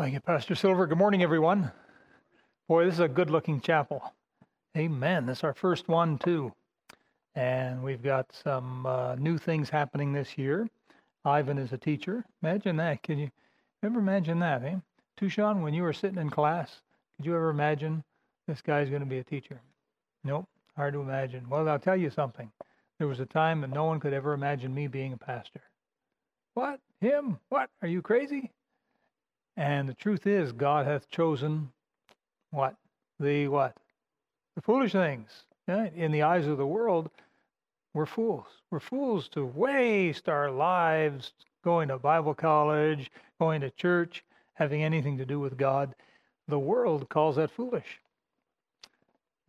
Thank you, Pastor Silver. Good morning, everyone. Boy, this is a good-looking chapel. Amen. This is our first one, too. And we've got some new things happening this year. Ivan is a teacher. Imagine that. Can you ever imagine that, eh? Touchon, when you were sitting in class, could you ever imagine this guy's going to be a teacher? Nope. Hard to imagine. Well, I'll tell you something. There was a time that no one could ever imagine me being a pastor. What? Him? What? Are you crazy? And the truth is, God hath chosen what? The foolish things. Right? In the eyes of the world, we're fools. We're fools to waste our lives going to Bible college, going to church, having anything to do with God. The world calls that foolish.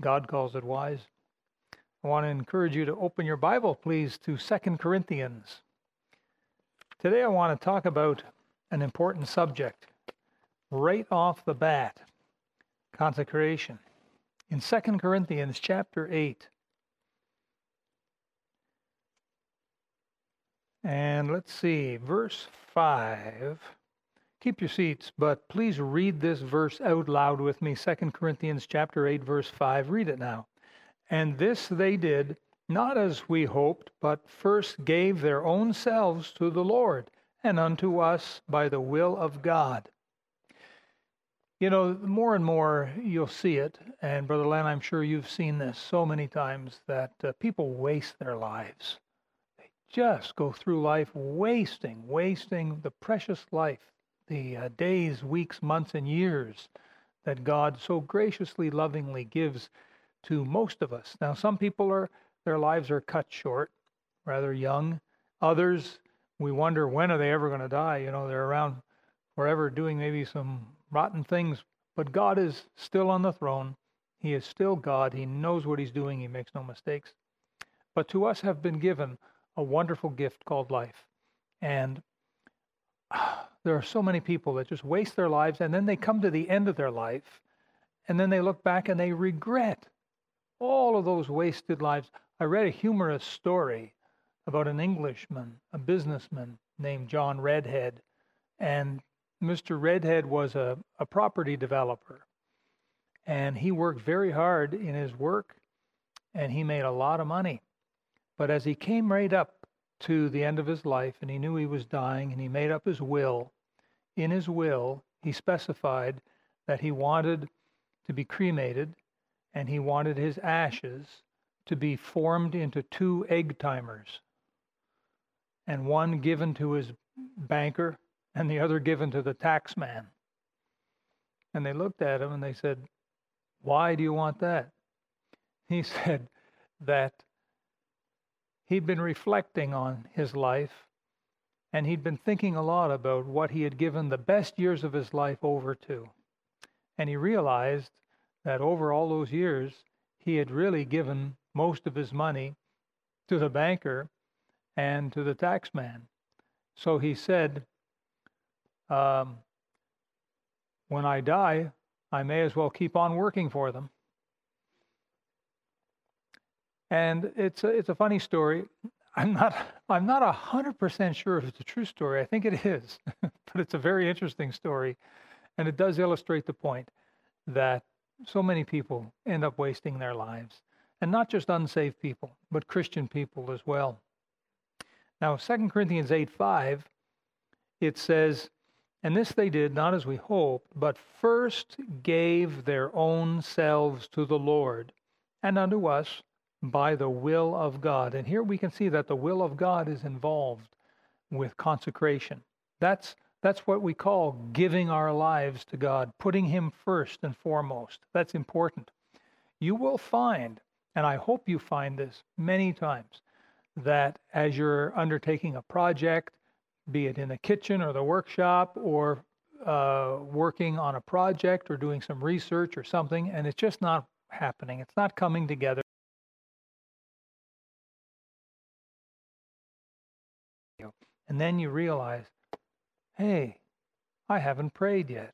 God calls it wise. I want to encourage you to open your Bible, please, to 2 Corinthians. Today I want to talk about an important subject. Right off the bat, consecration. In 2 Corinthians chapter 8. And let's see, verse 5. Keep your seats, but please read this verse out loud with me. 2 Corinthians chapter 8, verse 5. Read it now. And this they did, not as we hoped, but first gave their own selves to the Lord, and unto us by the will of God. You know, more and more you'll see it, and Brother Len, I'm sure you've seen this so many times, that people waste their lives. They just go through life wasting the precious life, the days, weeks, months, and years that God so graciously, lovingly gives to most of us. Now, some people, their lives are cut short, rather young. Others, we wonder, when are they ever going to die? You know, they're around forever doing maybe some rotten things, but God is still on the throne. He is still God. He knows what he's doing. He makes no mistakes. But to us have been given a wonderful gift called life. And there are so many people that just waste their lives, and then they come to the end of their life, and then they look back and they regret all of those wasted lives. I read a humorous story about an Englishman, a businessman named John Redhead, and Mr. Redhead was a property developer, and he worked very hard in his work, and he made a lot of money. But as he came right up to the end of his life, and he knew he was dying, and he made up his will, in his will, he specified that he wanted to be cremated, and he wanted his ashes to be formed into 2 egg timers, and one given to his banker, and the other given to the tax man. And they looked at him and they said, why do you want that? He said that he'd been reflecting on his life, and he'd been thinking a lot about what he had given the best years of his life over to. And he realized that over all those years, he had really given most of his money to the banker and to the tax man. So he said, when I die, I may as well keep on working for them. And it's a funny story. I'm not 100% sure if it's a true story. I think it is, but it's a very interesting story, and it does illustrate the point that so many people end up wasting their lives, and not just unsaved people, but Christian people as well. Now, 2 Corinthians 8:5, it says, and this they did, not as we hoped, but first gave their own selves to the Lord, and unto us by the will of God. And here we can see that the will of God is involved with consecration. That's what we call giving our lives to God, putting him first and foremost. That's important. You will find, and I hope you find this many times, that as you're undertaking a project, be it in the kitchen or the workshop or working on a project or doing some research or something, and it's just not happening. It's not coming together. And then you realize, hey, I haven't prayed yet.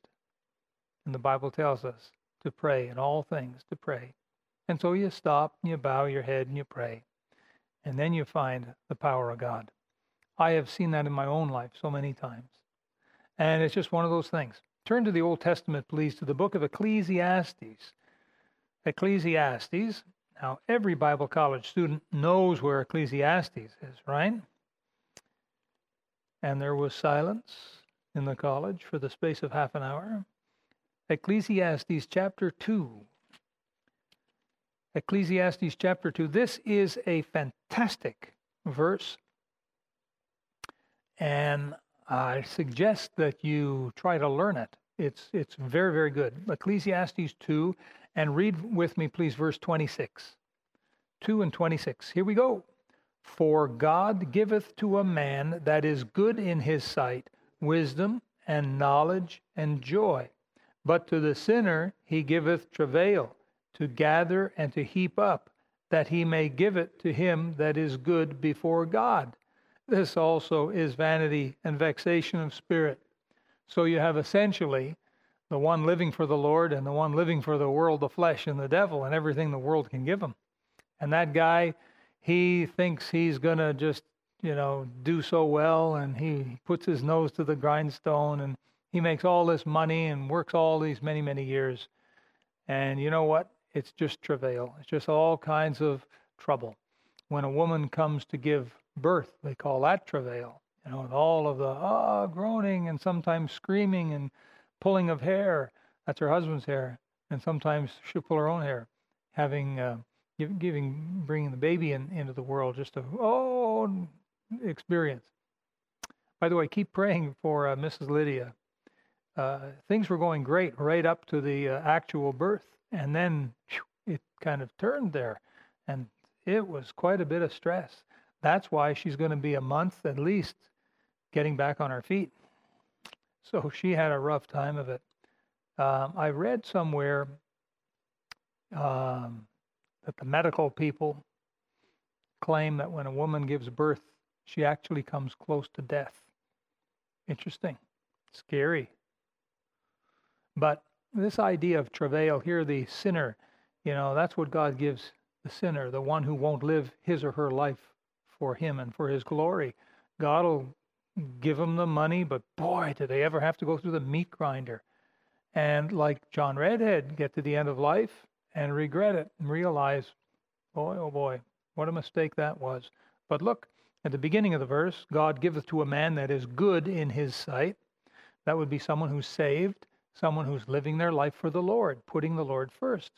And the Bible tells us to pray in all things, to pray. And so you stop and you bow your head and you pray. And then you find the power of God. I have seen that in my own life so many times. And it's just one of those things. Turn to the Old Testament, please, to the book of Ecclesiastes. Ecclesiastes. Now, every Bible college student knows where Ecclesiastes is, right? And there was silence in the college for the space of half an hour. Ecclesiastes chapter 2. Ecclesiastes chapter 2. This is a fantastic verse. And I suggest that you try to learn it. It's very, very good. Ecclesiastes 2, and read with me, please, verse 26. 2 and 26. Here we go. For God giveth to a man that is good in his sight, wisdom and knowledge and joy. But to the sinner he giveth travail, to gather and to heap up, that he may give it to him that is good before God. This also is vanity and vexation of spirit. So you have essentially the one living for the Lord and the one living for the world, the flesh and the devil and everything the world can give him. And that guy, he thinks he's going to just, you know, do so well. And he puts his nose to the grindstone and he makes all this money and works all these many, many years. And you know what? It's just travail. It's just all kinds of trouble. When a woman comes to give birth, they call that travail, you know, and all of the groaning and sometimes screaming and pulling of hair. That's her husband's hair, and sometimes she'll pull her own hair, having bringing the baby into the world, just a experience. By the way, keep praying for Mrs. Lydia. Things were going great right up to the actual birth, and then it kind of turned there, and it was quite a bit of stress. That's why she's going to be a month at least getting back on her feet. So she had a rough time of it. I read somewhere that the medical people claim that when a woman gives birth, she actually comes close to death. Interesting. Scary. But this idea of travail here, the sinner, you know, that's what God gives the sinner, the one who won't live his or her life for him and for his glory. God will give them the money, but boy, do they ever have to go through the meat grinder. And like John Redhead, get to the end of life and regret it and realize, boy, oh boy, what a mistake that was. But look, at the beginning of the verse, God giveth to a man that is good in his sight. That would be someone who's saved, someone who's living their life for the Lord, putting the Lord first.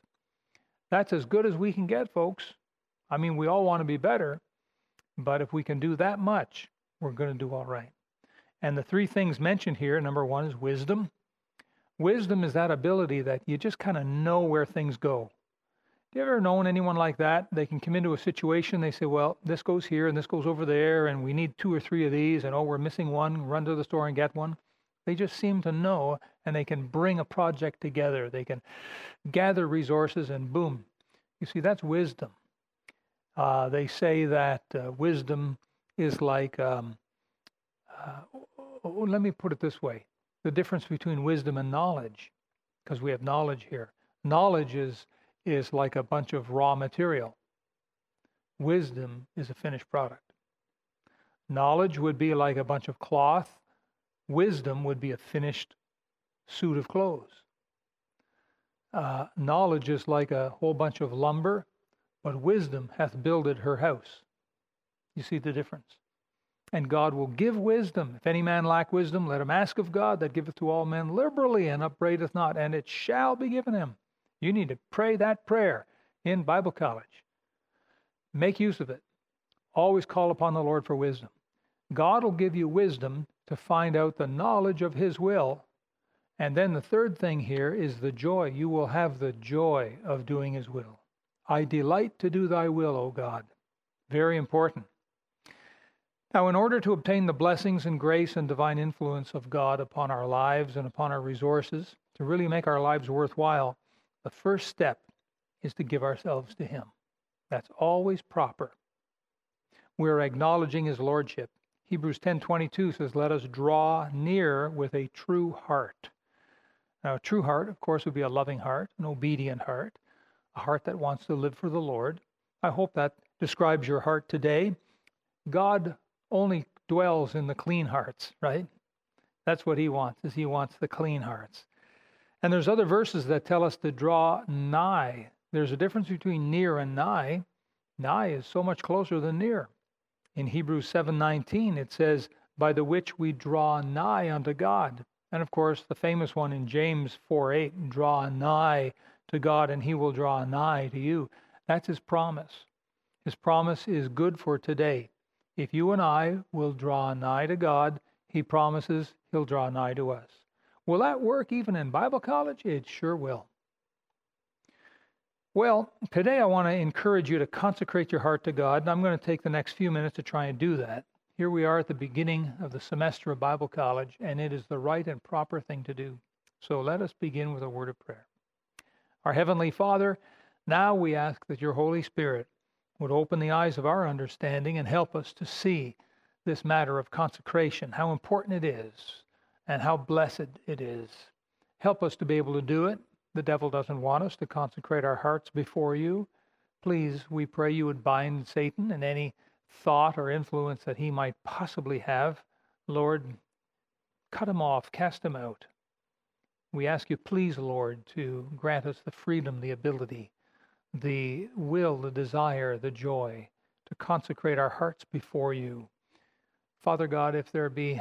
That's as good as we can get, folks. I mean, we all want to be better. But if we can do that much, we're going to do all right. And the three things mentioned here, number one is wisdom. Wisdom is that ability that you just kind of know where things go. Do you ever known anyone like that? They can come into a situation, they say, well, this goes here and this goes over there, and we need two or three of these, and oh, we're missing one, run to the store and get one. They just seem to know, and they can bring a project together. They can gather resources and boom. You see, that's wisdom. They say that wisdom is like, let me put it this way, the difference between wisdom and knowledge, because we have knowledge here. Knowledge is like a bunch of raw material. Wisdom is a finished product. Knowledge would be like a bunch of cloth. Wisdom would be a finished suit of clothes. Knowledge is like a whole bunch of lumber. But wisdom hath builded her house. You see the difference. And God will give wisdom. If any man lack wisdom, let him ask of God that giveth to all men liberally and upbraideth not, and it shall be given him. You need to pray that prayer in Bible college. Make use of it. Always call upon the Lord for wisdom. God will give you wisdom to find out the knowledge of his will. And then the third thing here is the joy. You will have the joy of doing his will. I delight to do thy will, O God. Very important. Now, in order to obtain the blessings and grace and divine influence of God upon our lives and upon our resources, to really make our lives worthwhile, the first step is to give ourselves to him. That's always proper. We're acknowledging his lordship. Hebrews 10:22 says, let us draw near with a true heart. Now, a true heart, of course, would be a loving heart, an obedient heart. A heart that wants to live for the Lord. I hope that describes your heart today. God only dwells in the clean hearts, right? That's what he wants, is he wants the clean hearts. And there's other verses that tell us to draw nigh. There's a difference between near and nigh. Nigh is so much closer than near. In Hebrews 7:19, it says, by the which we draw nigh unto God. And of course, the famous one in James 4:8, draw nigh to God and he will draw nigh to you. That's his promise. His promise is good for today. If you and I will draw nigh to God, he promises he'll draw nigh to us. Will that work even in Bible college? It sure will. Well, today I want to encourage you to consecrate your heart to God, and I'm going to take the next few minutes to try and do that. Here we are at the beginning of the semester of Bible college, and it is the right and proper thing to do. So let us begin with a word of prayer. Our Heavenly Father, now we ask that your Holy Spirit would open the eyes of our understanding and help us to see this matter of consecration, how important it is and how blessed it is. Help us to be able to do it. The devil doesn't want us to consecrate our hearts before you. Please, we pray you would bind Satan and any thought or influence that he might possibly have. Lord, cut him off, cast him out. We ask you, please, Lord, to grant us the freedom, the ability, the will, the desire, the joy to consecrate our hearts before you. Father God, if there be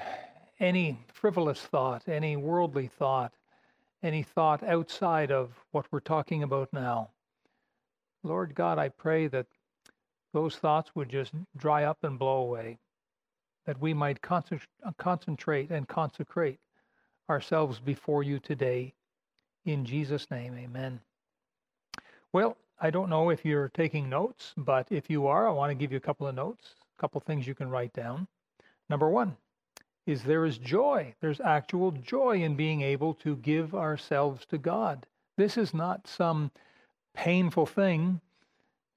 any frivolous thought, any worldly thought, any thought outside of what we're talking about now, Lord God, I pray that those thoughts would just dry up and blow away, that we might concentrate and consecrate ourselves before you today. In Jesus' name, amen. Well, I don't know if you're taking notes, but if you are, I want to give you a couple of notes, a couple of things you can write down. Number one is there is joy. There's actual joy in being able to give ourselves to God. This is not some painful thing,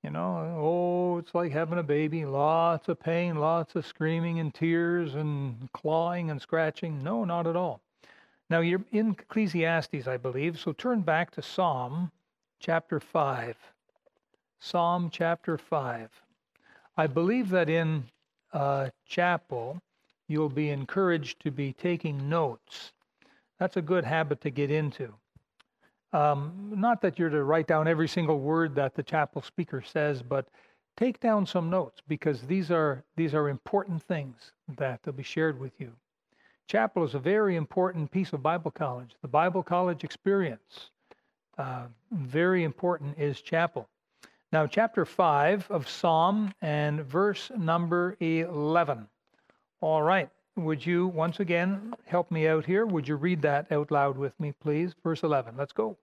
you know, oh, it's like having a baby, lots of pain, lots of screaming and tears and clawing and scratching. No, not at all. Now, you're in Ecclesiastes, I believe, so turn back to Psalm chapter 5. Psalm chapter 5. I believe that in chapel, you'll be encouraged to be taking notes. That's a good habit to get into. Not that you're to write down every single word that the chapel speaker says, but take down some notes, because these are important things that will be shared with you. Chapel is a very important piece of Bible college. The Bible college experience, very important, is chapel. Now, chapter 5 of Psalm and verse number 11. All right, would you once again help me out here? Would you read that out loud with me, please? Verse 11, let's go.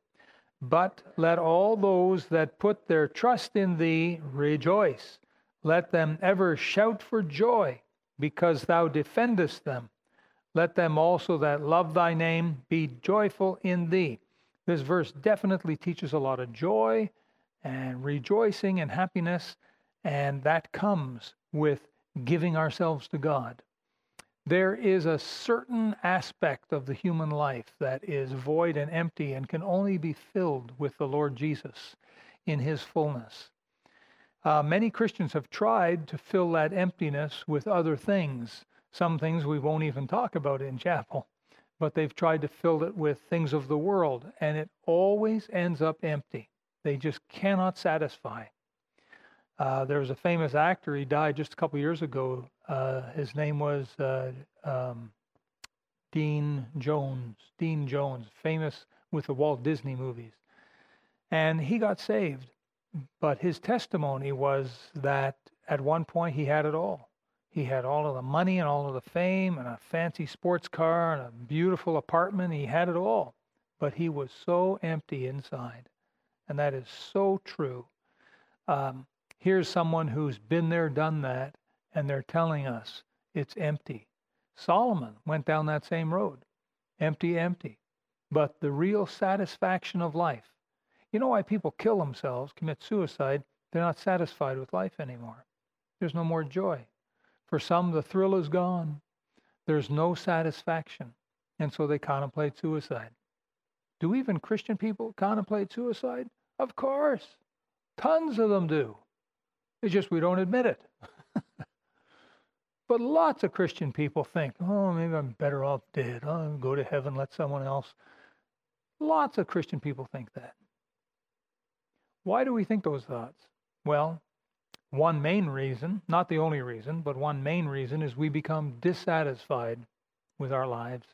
But let all those that put their trust in thee rejoice. Let them ever shout for joy, because thou defendest them. Let them also that love thy name be joyful in thee. This verse definitely teaches a lot of joy and rejoicing and happiness, and that comes with giving ourselves to God. There is a certain aspect of the human life that is void and empty and can only be filled with the Lord Jesus in his fullness. Many Christians have tried to fill that emptiness with other things. Some things we won't even talk about in chapel, but they've tried to fill it with things of the world, and it always ends up empty. They just cannot satisfy. There was a famous actor, he died just a couple years ago. His name was Dean Jones, famous with the Walt Disney movies. And he got saved, but his testimony was that at one point he had it all. He had all of the money and all of the fame and a fancy sports car and a beautiful apartment. He had it all, but he was so empty inside. And that is so true. Here's someone who's been there, done that, and they're telling us it's empty. Solomon went down that same road, empty, empty. But the real satisfaction of life. You know why people kill themselves, commit suicide? They're not satisfied with life anymore. There's no more joy. For some, the thrill is gone. There's no satisfaction. And so they contemplate suicide. Do even Christian people contemplate suicide? Of course. Tons of them do. It's just we don't admit it. But lots of Christian people think, oh, maybe I'm better off dead. I'll go to heaven, let someone else. Lots of Christian people think that. Why do we think those thoughts? Well, one main reason, not the only reason, but one main reason is we become dissatisfied with our lives.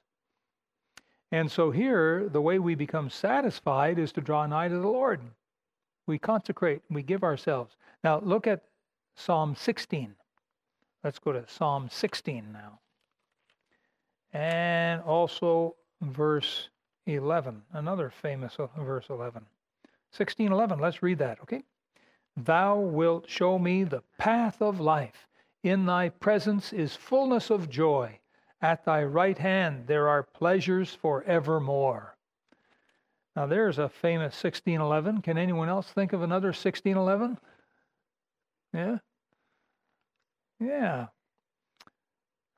And so here, the way we become satisfied is to draw nigh to the Lord. We consecrate, we give ourselves. Now look at Psalm 16. Let's go to Psalm 16 now. And also verse 11, another famous verse 11. 16:11, let's read that, okay? Thou wilt show me the path of life. In thy presence is fullness of joy. At thy right hand there are pleasures forevermore. Now there's a famous 16:11. Can anyone else think of another 16:11? Yeah? Yeah,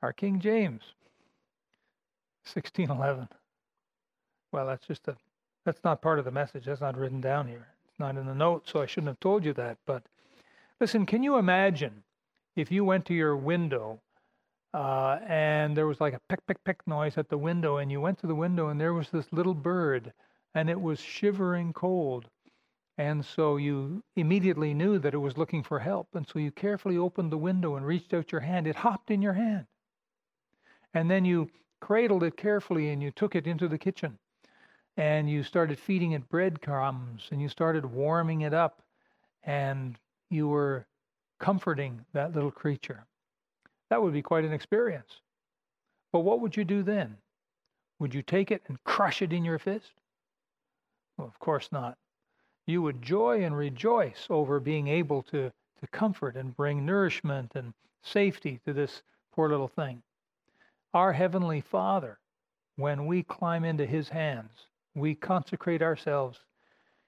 our King James, 16:11. Well, that's not part of the message. That's not written down here. It's not in the notes, so I shouldn't have told you that. But listen, can you imagine if you went to your window and there was like a peck, peck, peck noise at the window, and you went to the window and there was this little bird, and it was shivering cold. And so you immediately knew that it was looking for help. And so you carefully opened the window and reached out your hand. It hopped in your hand. And then you cradled it carefully and you took it into the kitchen. And you started feeding it breadcrumbs and you started warming it up. And you were comforting that little creature. That would be quite an experience. But what would you do then? Would you take it and crush it in your fist? Well, of course not. You would joy and rejoice over being able to comfort and bring nourishment and safety to this poor little thing. Our Heavenly Father, when we climb into His hands, we consecrate ourselves.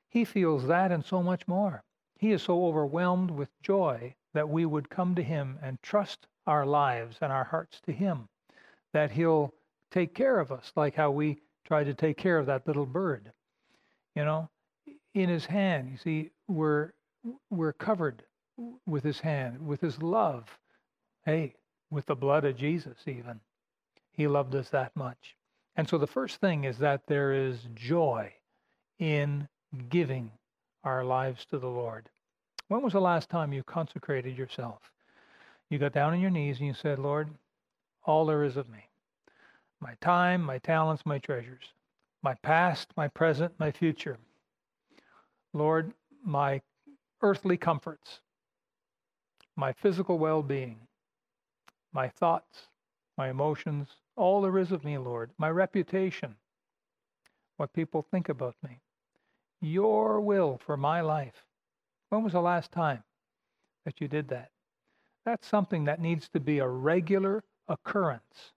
He feels that and so much more. He is so overwhelmed with joy that we would come to Him and trust our lives and our hearts to Him, that He'll take care of us, like how we tried to take care of that little bird, you know. In His hand, you see, we're covered with His hand, with His love. Hey, with the blood of Jesus even. He loved us that much. And so the first thing is that there is joy in giving our lives to the Lord. When was the last time you consecrated yourself? You got down on your knees and you said, Lord, all there is of me. My time, my talents, my treasures. My past, my present, my future. Lord, my earthly comforts, my physical well-being, my thoughts, my emotions, all there is of me, Lord, my reputation, what people think about me, your will for my life. When was the last time that you did that? That's something that needs to be a regular occurrence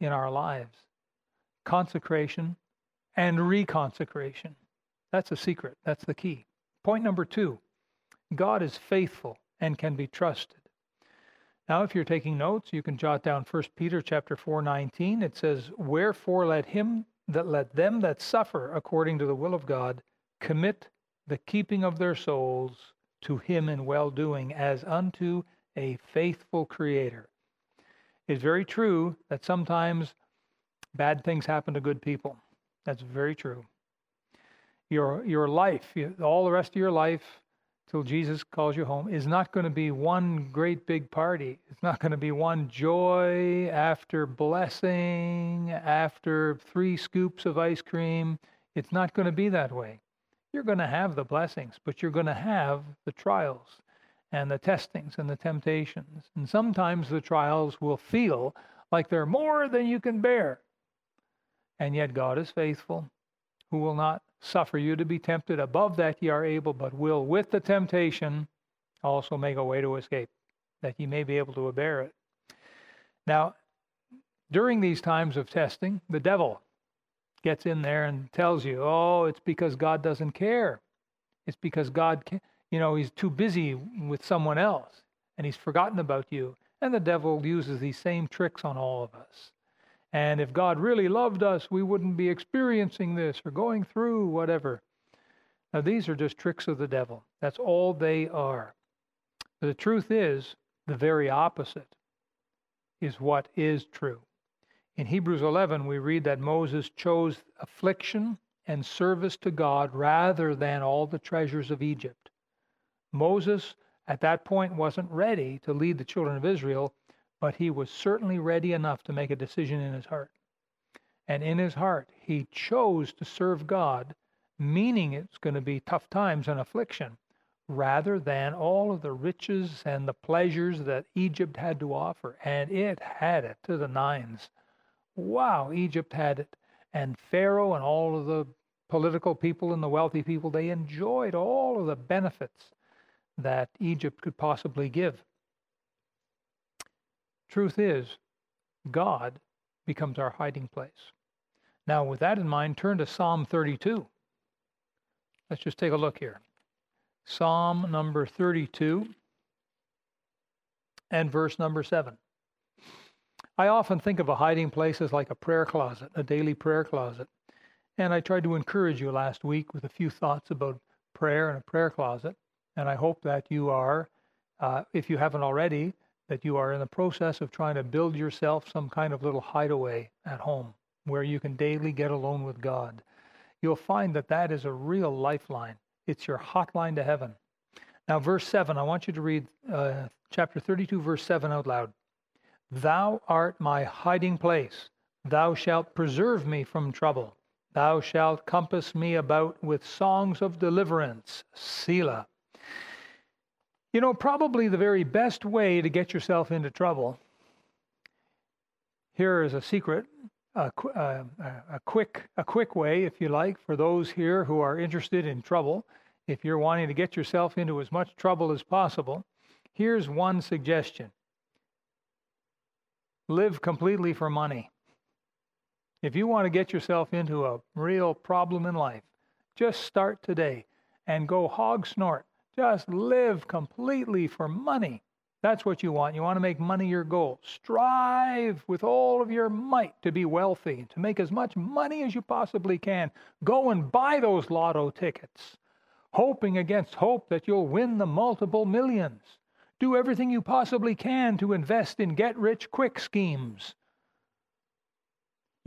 in our lives. Consecration and reconsecration. That's the secret. That's the key. Point number two, God is faithful and can be trusted. Now, if you're taking notes, you can jot down 1 Peter chapter 4:19. It says, wherefore let them that suffer according to the will of God commit the keeping of their souls to Him in well-doing as unto a faithful Creator. It's very true that sometimes bad things happen to good people. That's very true. Your life, all the rest of your life till Jesus calls you home, is not going to be one great big party. It's not going to be one joy after blessing, after 3 scoops of ice cream. It's not going to be that way. You're going to have the blessings, but you're going to have the trials and the testings and the temptations. And sometimes the trials will feel like they're more than you can bear. And yet God is faithful, who will not suffer you to be tempted above that ye are able, but will with the temptation also make a way to escape, that ye may be able to bear it. Now, during these times of testing, the devil gets in there and tells you, oh, it's because God doesn't care. It's because God, He's too busy with someone else, and He's forgotten about you. And the devil uses these same tricks on all of us. And if God really loved us, we wouldn't be experiencing this or going through whatever. Now, these are just tricks of the devil. That's all they are. But the truth is the very opposite. is what is true. In Hebrews 11, we read that Moses chose affliction and service to God rather than all the treasures of Egypt. Moses, at that point, wasn't ready to lead the children of Israel, but he was certainly ready enough to make a decision in his heart. And in his heart, he chose to serve God, meaning it's going to be tough times and affliction, rather than all of the riches and the pleasures that Egypt had to offer. And it had it to the nines. Wow, Egypt had it. And Pharaoh and all of the political people and the wealthy people, they enjoyed all of the benefits that Egypt could possibly give. Truth is, God becomes our hiding place. Now, with that in mind, turn to Psalm 32. Let's just take a look here. Psalm number 32 and verse number 7. I often think of a hiding place as like a prayer closet, a daily prayer closet. And I tried to encourage you last week with a few thoughts about prayer and a prayer closet. And I hope that you are, if you haven't already, that you are in the process of trying to build yourself some kind of little hideaway at home where you can daily get alone with God. You'll find that that is a real lifeline. It's your hotline to heaven. Now, verse 7, I want you to read chapter 32, verse 7 out loud. Thou art my hiding place. Thou shalt preserve me from trouble. Thou shalt compass me about with songs of deliverance. Selah. You know, probably the very best way to get yourself into trouble, here is a secret, a quick way, if you like, for those here who are interested in trouble. If you're wanting to get yourself into as much trouble as possible, here's one suggestion. Live completely for money. If you want to get yourself into a real problem in life, just start today and go hog snort. Just live completely for money. That's what you want. You want to make money your goal. Strive with all of your might to be wealthy, to make as much money as you possibly can. Go and buy those lotto tickets, hoping against hope that you'll win the multiple millions. Do everything you possibly can to invest in get-rich-quick schemes.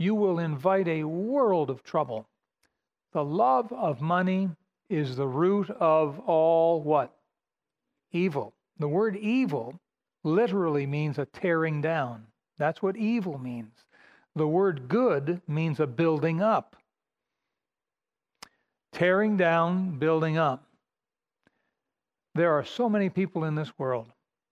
You will invite a world of trouble. The love of money is the root of all what? Evil. The word evil literally means a tearing down. That's what evil means. The word good means a building up. Tearing down, building up. There are so many people in this world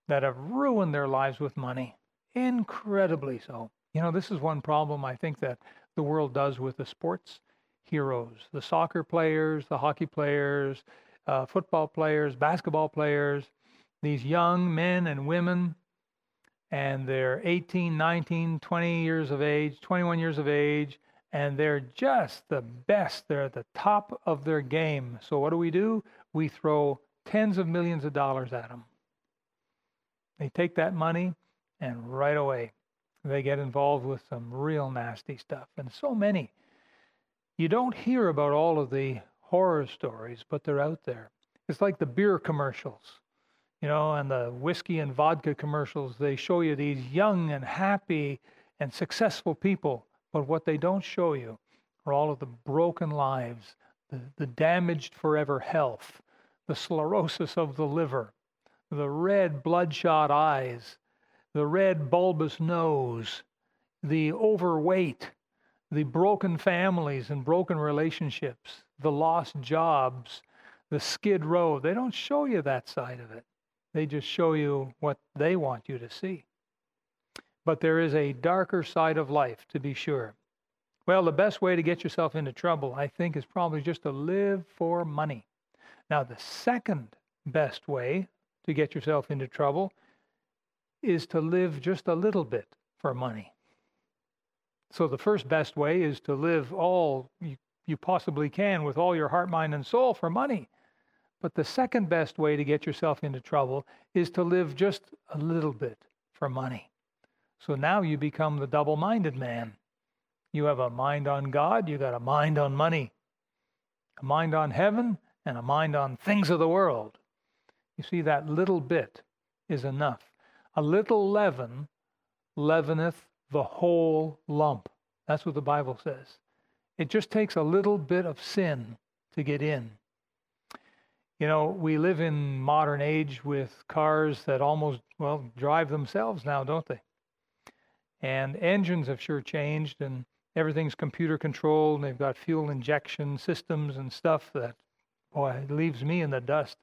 that have ruined their lives with money. Incredibly so. You know, this is one problem I think that the world does with the sports heroes. The soccer players, the hockey players, football players, basketball players. These young men and women, and they're 18, 19, 20 years of age, 21 years of age, and they're just the best. They're at the top of their game. So what do? We throw tens of millions of dollars at them. They take that money, and right away, they get involved with some real nasty stuff. And so many. You don't hear about all of the horror stories, but they're out there. It's like the beer commercials. You know, and the whiskey and vodka commercials, they show you these young and happy and successful people. But what they don't show you are all of the broken lives, the damaged forever health, the sclerosis of the liver, the red bloodshot eyes, the red bulbous nose, the overweight, the broken families and broken relationships, the lost jobs, the skid row. They don't show you that side of it. They just show you what they want you to see. But there is a darker side of life, to be sure. Well, the best way to get yourself into trouble, I think, is probably just to live for money. Now, the second best way to get yourself into trouble is to live just a little bit for money. So the first best way is to live all you possibly can with all your heart, mind, and soul for money. But the second best way to get yourself into trouble is to live just a little bit for money. So now you become the double-minded man. You have a mind on God, you got a mind on money, a mind on heaven, and a mind on things of the world. You see, that little bit is enough. A little leaven leaveneth the whole lump. That's what the Bible says. It just takes a little bit of sin to get in. You know, we live in modern age with cars that almost, well, drive themselves now, don't they? And engines have sure changed, and everything's computer controlled, and they've got fuel injection systems and stuff that, boy, it leaves me in the dust.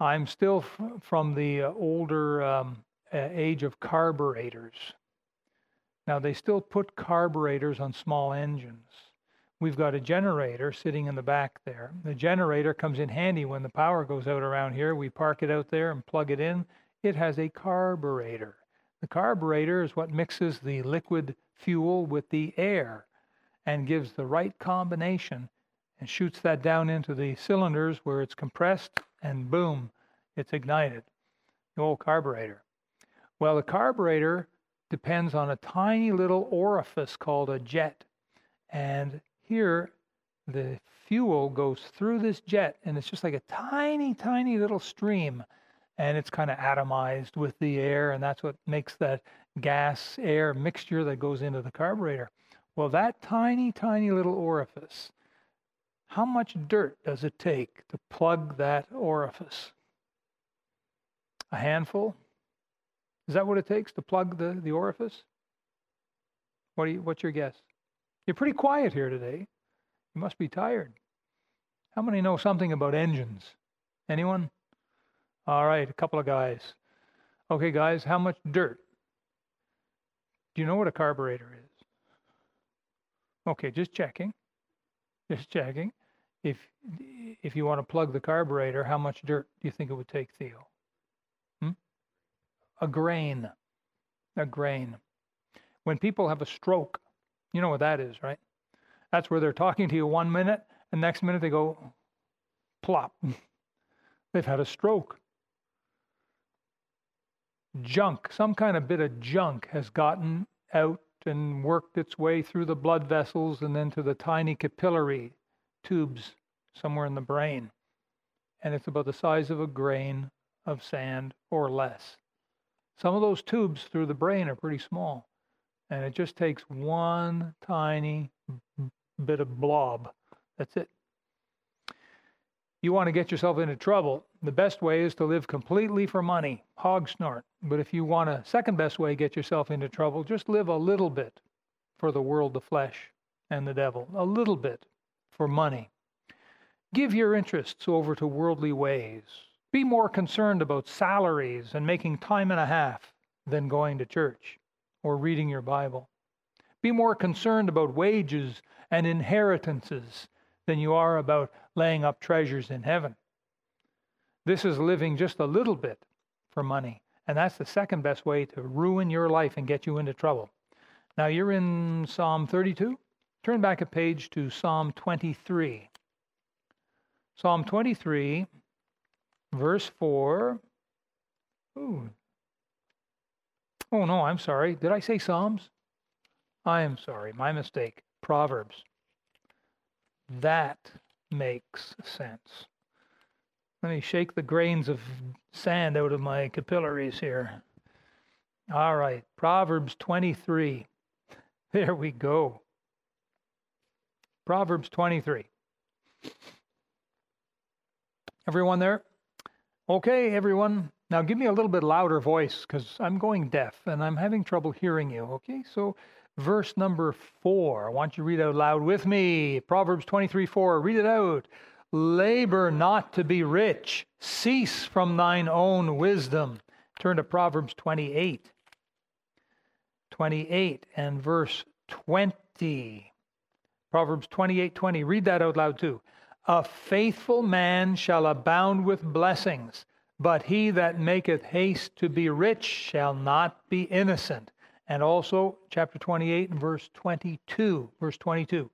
I'm still from the older age of carburetors. Now, they still put carburetors on small engines. We've got a generator sitting in the back there. The generator comes in handy when the power goes out around here. We park it out there and plug it in. It has a carburetor. The carburetor is what mixes the liquid fuel with the air and gives the right combination and shoots that down into the cylinders where it's compressed, and boom, it's ignited. The old carburetor. Well, the carburetor depends on a tiny little orifice called a jet, and here, the fuel goes through this jet, and it's just like a tiny, tiny little stream, and it's kind of atomized with the air, and that's what makes that gas-air mixture that goes into the carburetor. Well, that tiny, tiny little orifice, how much dirt does it take to plug that orifice? A handful? Is that what it takes to plug the orifice? What's your guess? You're pretty quiet here today. You must be tired. How many know something about engines? Anyone? All right, a couple of guys. Okay, guys, how much dirt? Do you know what a carburetor is? Okay, just checking. Just checking. If you want to plug the carburetor, how much dirt do you think it would take, Theo? A grain. A grain. When people have a stroke, you know what that is, right? That's where they're talking to you one minute, and next minute they go plop. They've had a stroke. Junk, some kind of bit of junk has gotten out and worked its way through the blood vessels and then to the tiny capillary tubes somewhere in the brain. And it's about the size of a grain of sand or less. Some of those tubes through the brain are pretty small. And it just takes one tiny bit of blob. That's it. You want to get yourself into trouble. The best way is to live completely for money. Hog snort. But if you want a second best way to get yourself into trouble, just live a little bit for the world, the flesh, and the devil. A little bit for money. Give your interests over to worldly ways. Be more concerned about salaries and making time and a half than going to church or reading your Bible. Be more concerned about wages and inheritances than you are about laying up treasures in heaven. This is living just a little bit for money, and that's the second best way to ruin your life and get you into trouble. Now you're in Psalm 32. Turn back a page to Psalm 23. Psalm 23, verse 4. Ooh. Oh, no, I'm sorry. Did I say Psalms? I am sorry. My mistake. Proverbs. That makes sense. Let me shake the grains of sand out of my capillaries here. All right. Proverbs 23. There we go. Proverbs 23. Everyone there? Okay, everyone. Now give me a little bit louder voice because I'm going deaf and I'm having trouble hearing you, okay? So verse number 4, I want you to read out loud with me. Proverbs 23:4, read it out. Labor not to be rich, cease from thine own wisdom. Turn to Proverbs 28 and verse 20. Proverbs 28:20, read that out loud too. A faithful man shall abound with blessings, but he that maketh haste to be rich shall not be innocent. And also, chapter 28, verse 22. Verse 22.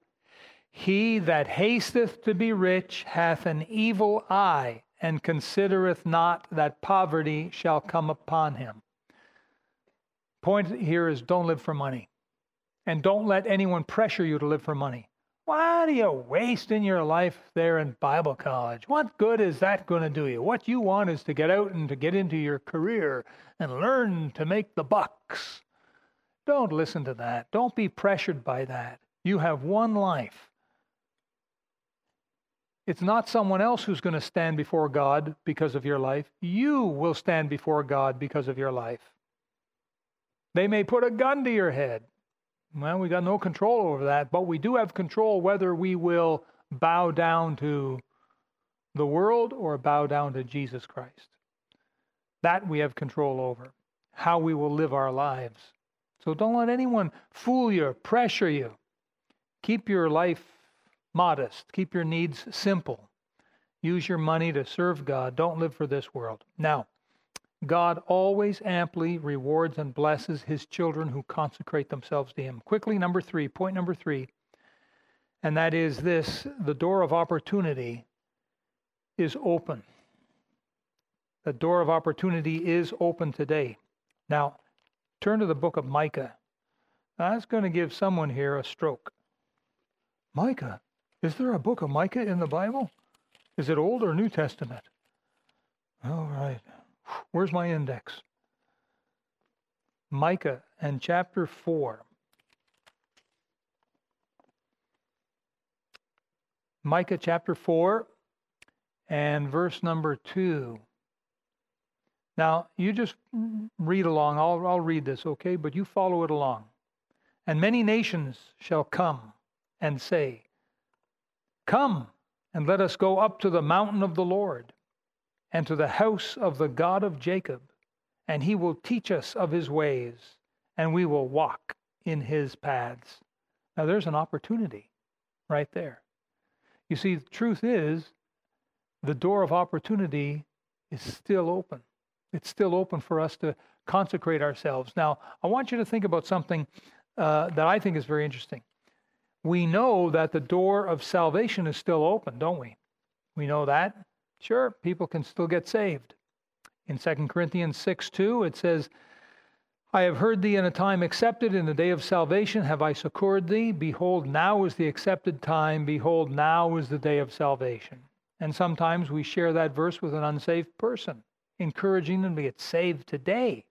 He that hasteth to be rich hath an evil eye, and considereth not that poverty shall come upon him. Point here is don't live for money. And don't let anyone pressure you to live for money. Why do you waste in your life there in Bible college? What good is that going to do you? What you want is to get out and to get into your career and learn to make the bucks. Don't listen to that. Don't be pressured by that. You have one life. It's not someone else who's going to stand before God because of your life. You will stand before God because of your life. They may put a gun to your head. Well, we got no control over that, but we do have control whether we will bow down to the world or bow down to Jesus Christ. That we have control over, how we will live our lives. So don't let anyone fool you, pressure you. Keep your life modest. Keep your needs simple. Use your money to serve God. Don't live for this world. Now, God always amply rewards and blesses his children who consecrate themselves to him. Quickly, point number three, and that is this: the door of opportunity is open. The door of opportunity is open today. Now, turn to the book of Micah. Now, that's going to give someone here a stroke. Micah? Is there a book of Micah in the Bible? Is it Old or New Testament? All right. Where's my index? Micah and chapter 4. Micah chapter 4 and verse number 2. Now, you just read along. I'll read this, okay? But you follow it along. And many nations shall come and say, "Come, and let us go up to the mountain of the Lord, and to the house of the God of Jacob, and he will teach us of his ways, and we will walk in his paths." Now, there's an opportunity right there. You see, the truth is, the door of opportunity is still open. It's still open for us to consecrate ourselves. Now, I want you to think about something that I think is very interesting. We know that the door of salvation is still open, don't we? We know that. Sure, people can still get saved. In 2 Corinthians 6:2, it says, "I have heard thee in a time accepted, in the day of salvation have I succored thee. Behold, now is the accepted time. Behold, now is the day of salvation." And sometimes we share that verse with an unsaved person, encouraging them to get saved today.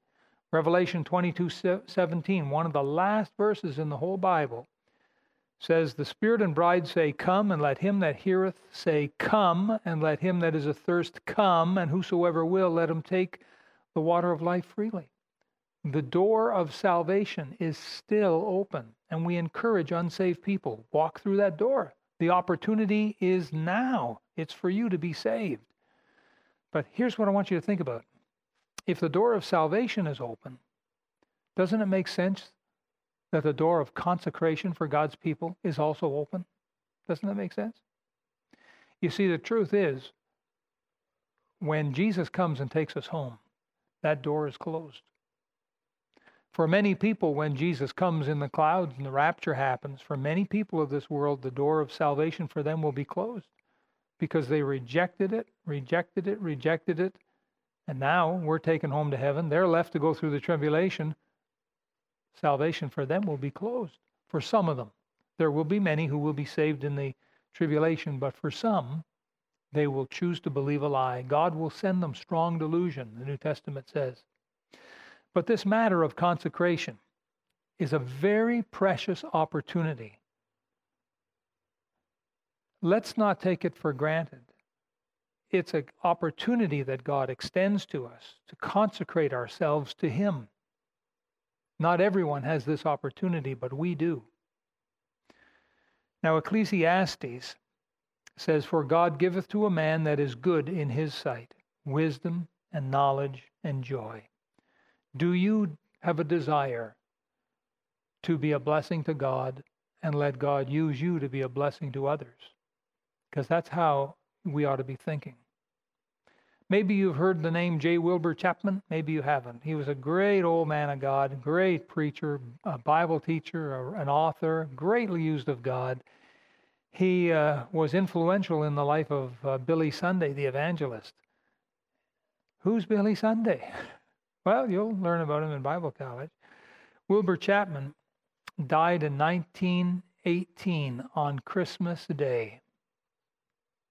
Revelation 22:17, one of the last verses in the whole Bible, says, "The Spirit and bride say, Come, and let him that heareth say, Come, and let him that is athirst come, and whosoever will, let him take the water of life freely." The door of salvation is still open, and we encourage unsaved people, walk through that door. The opportunity is now. It's for you to be saved. But here's what I want you to think about. If the door of salvation is open, doesn't it make sense that the door of consecration for God's people is also open? Doesn't that make sense? You see, the truth is, when Jesus comes and takes us home, that door is closed. For many people, when Jesus comes in the clouds and the rapture happens, for many people of this world, the door of salvation for them will be closed because they rejected it. And now we're taken home to heaven. They're left to go through the tribulation. Salvation for them will be closed. For some of them, there will be many who will be saved in the tribulation, but for some, they will choose to believe a lie. God will send them strong delusion, the New Testament says. But this matter of consecration is a very precious opportunity. Let's not take it for granted. It's an opportunity that God extends to us to consecrate ourselves to him. Not everyone has this opportunity, but we do. Now, Ecclesiastes says, "For God giveth to a man that is good in his sight, wisdom and knowledge and joy." Do you have a desire to be a blessing to God and let God use you to be a blessing to others? Because that's how we ought to be thinking. Maybe you've heard the name J. Wilbur Chapman. Maybe you haven't. He was a great old man of God, great preacher, a Bible teacher, an author, greatly used of God. He was influential in the life of Billy Sunday, the evangelist. Who's Billy Sunday? Well, you'll learn about him in Bible college. Wilbur Chapman died in 1918 on Christmas Day.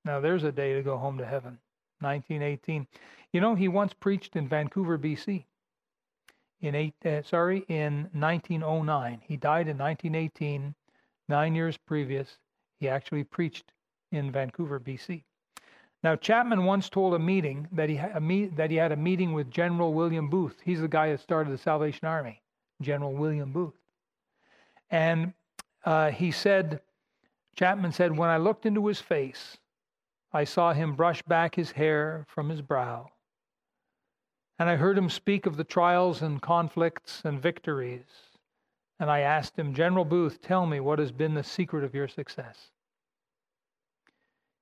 Now, there's a day to go home to heaven. 1918. You know, he once preached in Vancouver, BC. in 1909. He died in 1918, 9 years previous. He actually preached in Vancouver, BC. Now, Chapman once told a meeting that he had a meeting with General William Booth. He's the guy that started the Salvation Army, General William Booth. And Chapman said, when I looked into his face, I saw him brush back his hair from his brow. And I heard him speak of the trials and conflicts and victories. And I asked him, General Booth, tell me, what has been the secret of your success?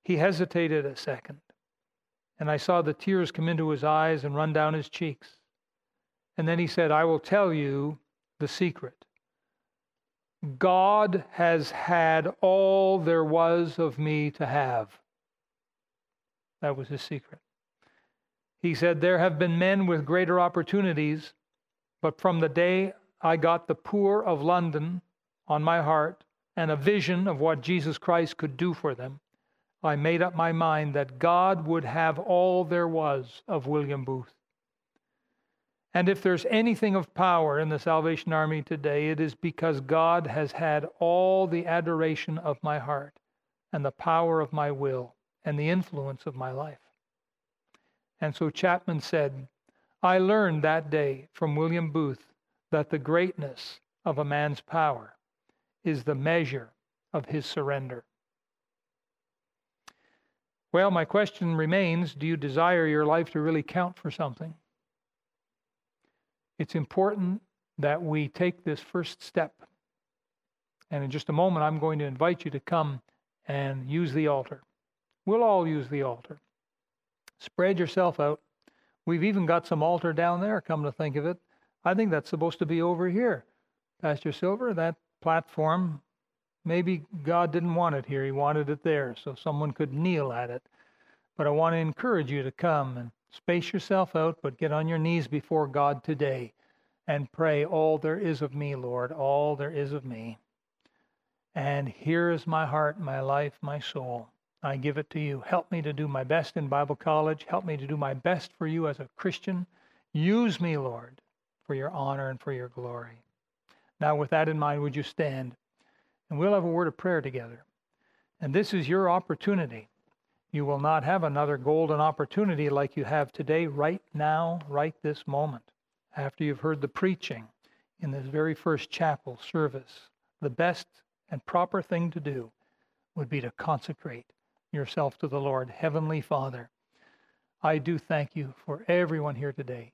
He hesitated a second, and I saw the tears come into his eyes and run down his cheeks. And then he said, I will tell you the secret. God has had all there was of me to have. That was his secret. He said, there have been men with greater opportunities, but from the day I got the poor of London on my heart and a vision of what Jesus Christ could do for them, I made up my mind that God would have all there was of William Booth. And if there's anything of power in the Salvation Army today, it is because God has had all the adoration of my heart and the power of my will and the influence of my life. And so Chapman said, I learned that day from William Booth that the greatness of a man's power is the measure of his surrender. Well, my question remains, do you desire your life to really count for something? It's important that we take this first step. And in just a moment, I'm going to invite you to come and use the altar. We'll all use the altar. Spread yourself out. We've even got some altar down there, come to think of it. I think that's supposed to be over here. Pastor Silver, that platform, maybe God didn't want it here. He wanted it there so someone could kneel at it. But I want to encourage you to come and space yourself out, but get on your knees before God today and pray, all there is of me, Lord, all there is of me. And here is my heart, my life, my soul. I give it to you. Help me to do my best in Bible college. Help me to do my best for you as a Christian. Use me, Lord, for your honor and for your glory. Now, with that in mind, would you stand? And we'll have a word of prayer together. And this is your opportunity. You will not have another golden opportunity like you have today, right now, right this moment, after you've heard the preaching in this very first chapel service. The best and proper thing to do would be to consecrate yourself to the Lord. Heavenly Father, I do thank you for everyone here today.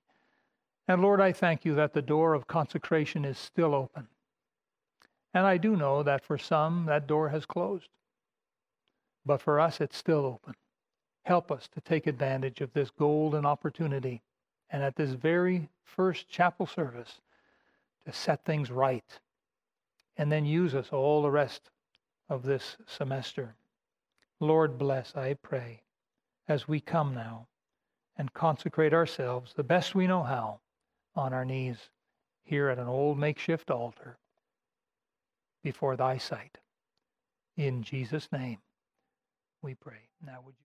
And Lord, I thank you that the door of consecration is still open. And I do know that for some, that door has closed. But for us, it's still open. Help us to take advantage of this golden opportunity. And at this very first chapel service, to set things right. And then use us all the rest of this semester. Lord, bless, I pray, as we come now and consecrate ourselves the best we know how on our knees here at an old makeshift altar, before thy sight. In Jesus' name we pray. Now would you